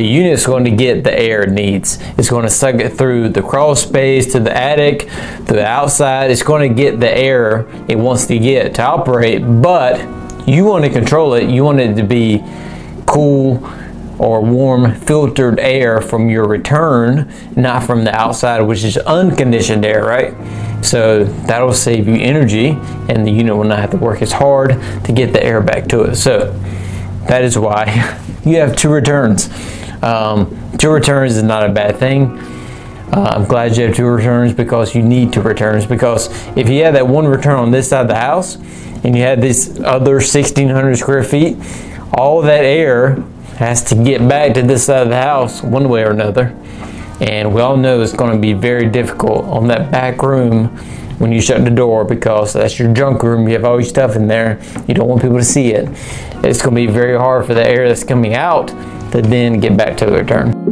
the unit's going to get the air it needs. It's going to suck it through the crawl space to the attic, to the outside. It's going to get the air it wants to get to operate, but you want to control it. You want it to be cool or warm filtered air from your return, not from the outside, which is unconditioned air, right? So that'll save you energy and the unit will not have to work as hard to get the air back to it. So that is why you have two returns. Two returns is not a bad thing. I'm glad you have two returns, because you need two returns, because if you had that one return on this side of the house and you had this other 1,600 square feet, all that air has to get back to this side of the house one way or another. And we all know it's going to be very difficult on that back room when you shut the door, because that's your junk room. You have all your stuff in there. You don't want people to see it. It's going to be very hard for the air that's coming out to then get back to the return.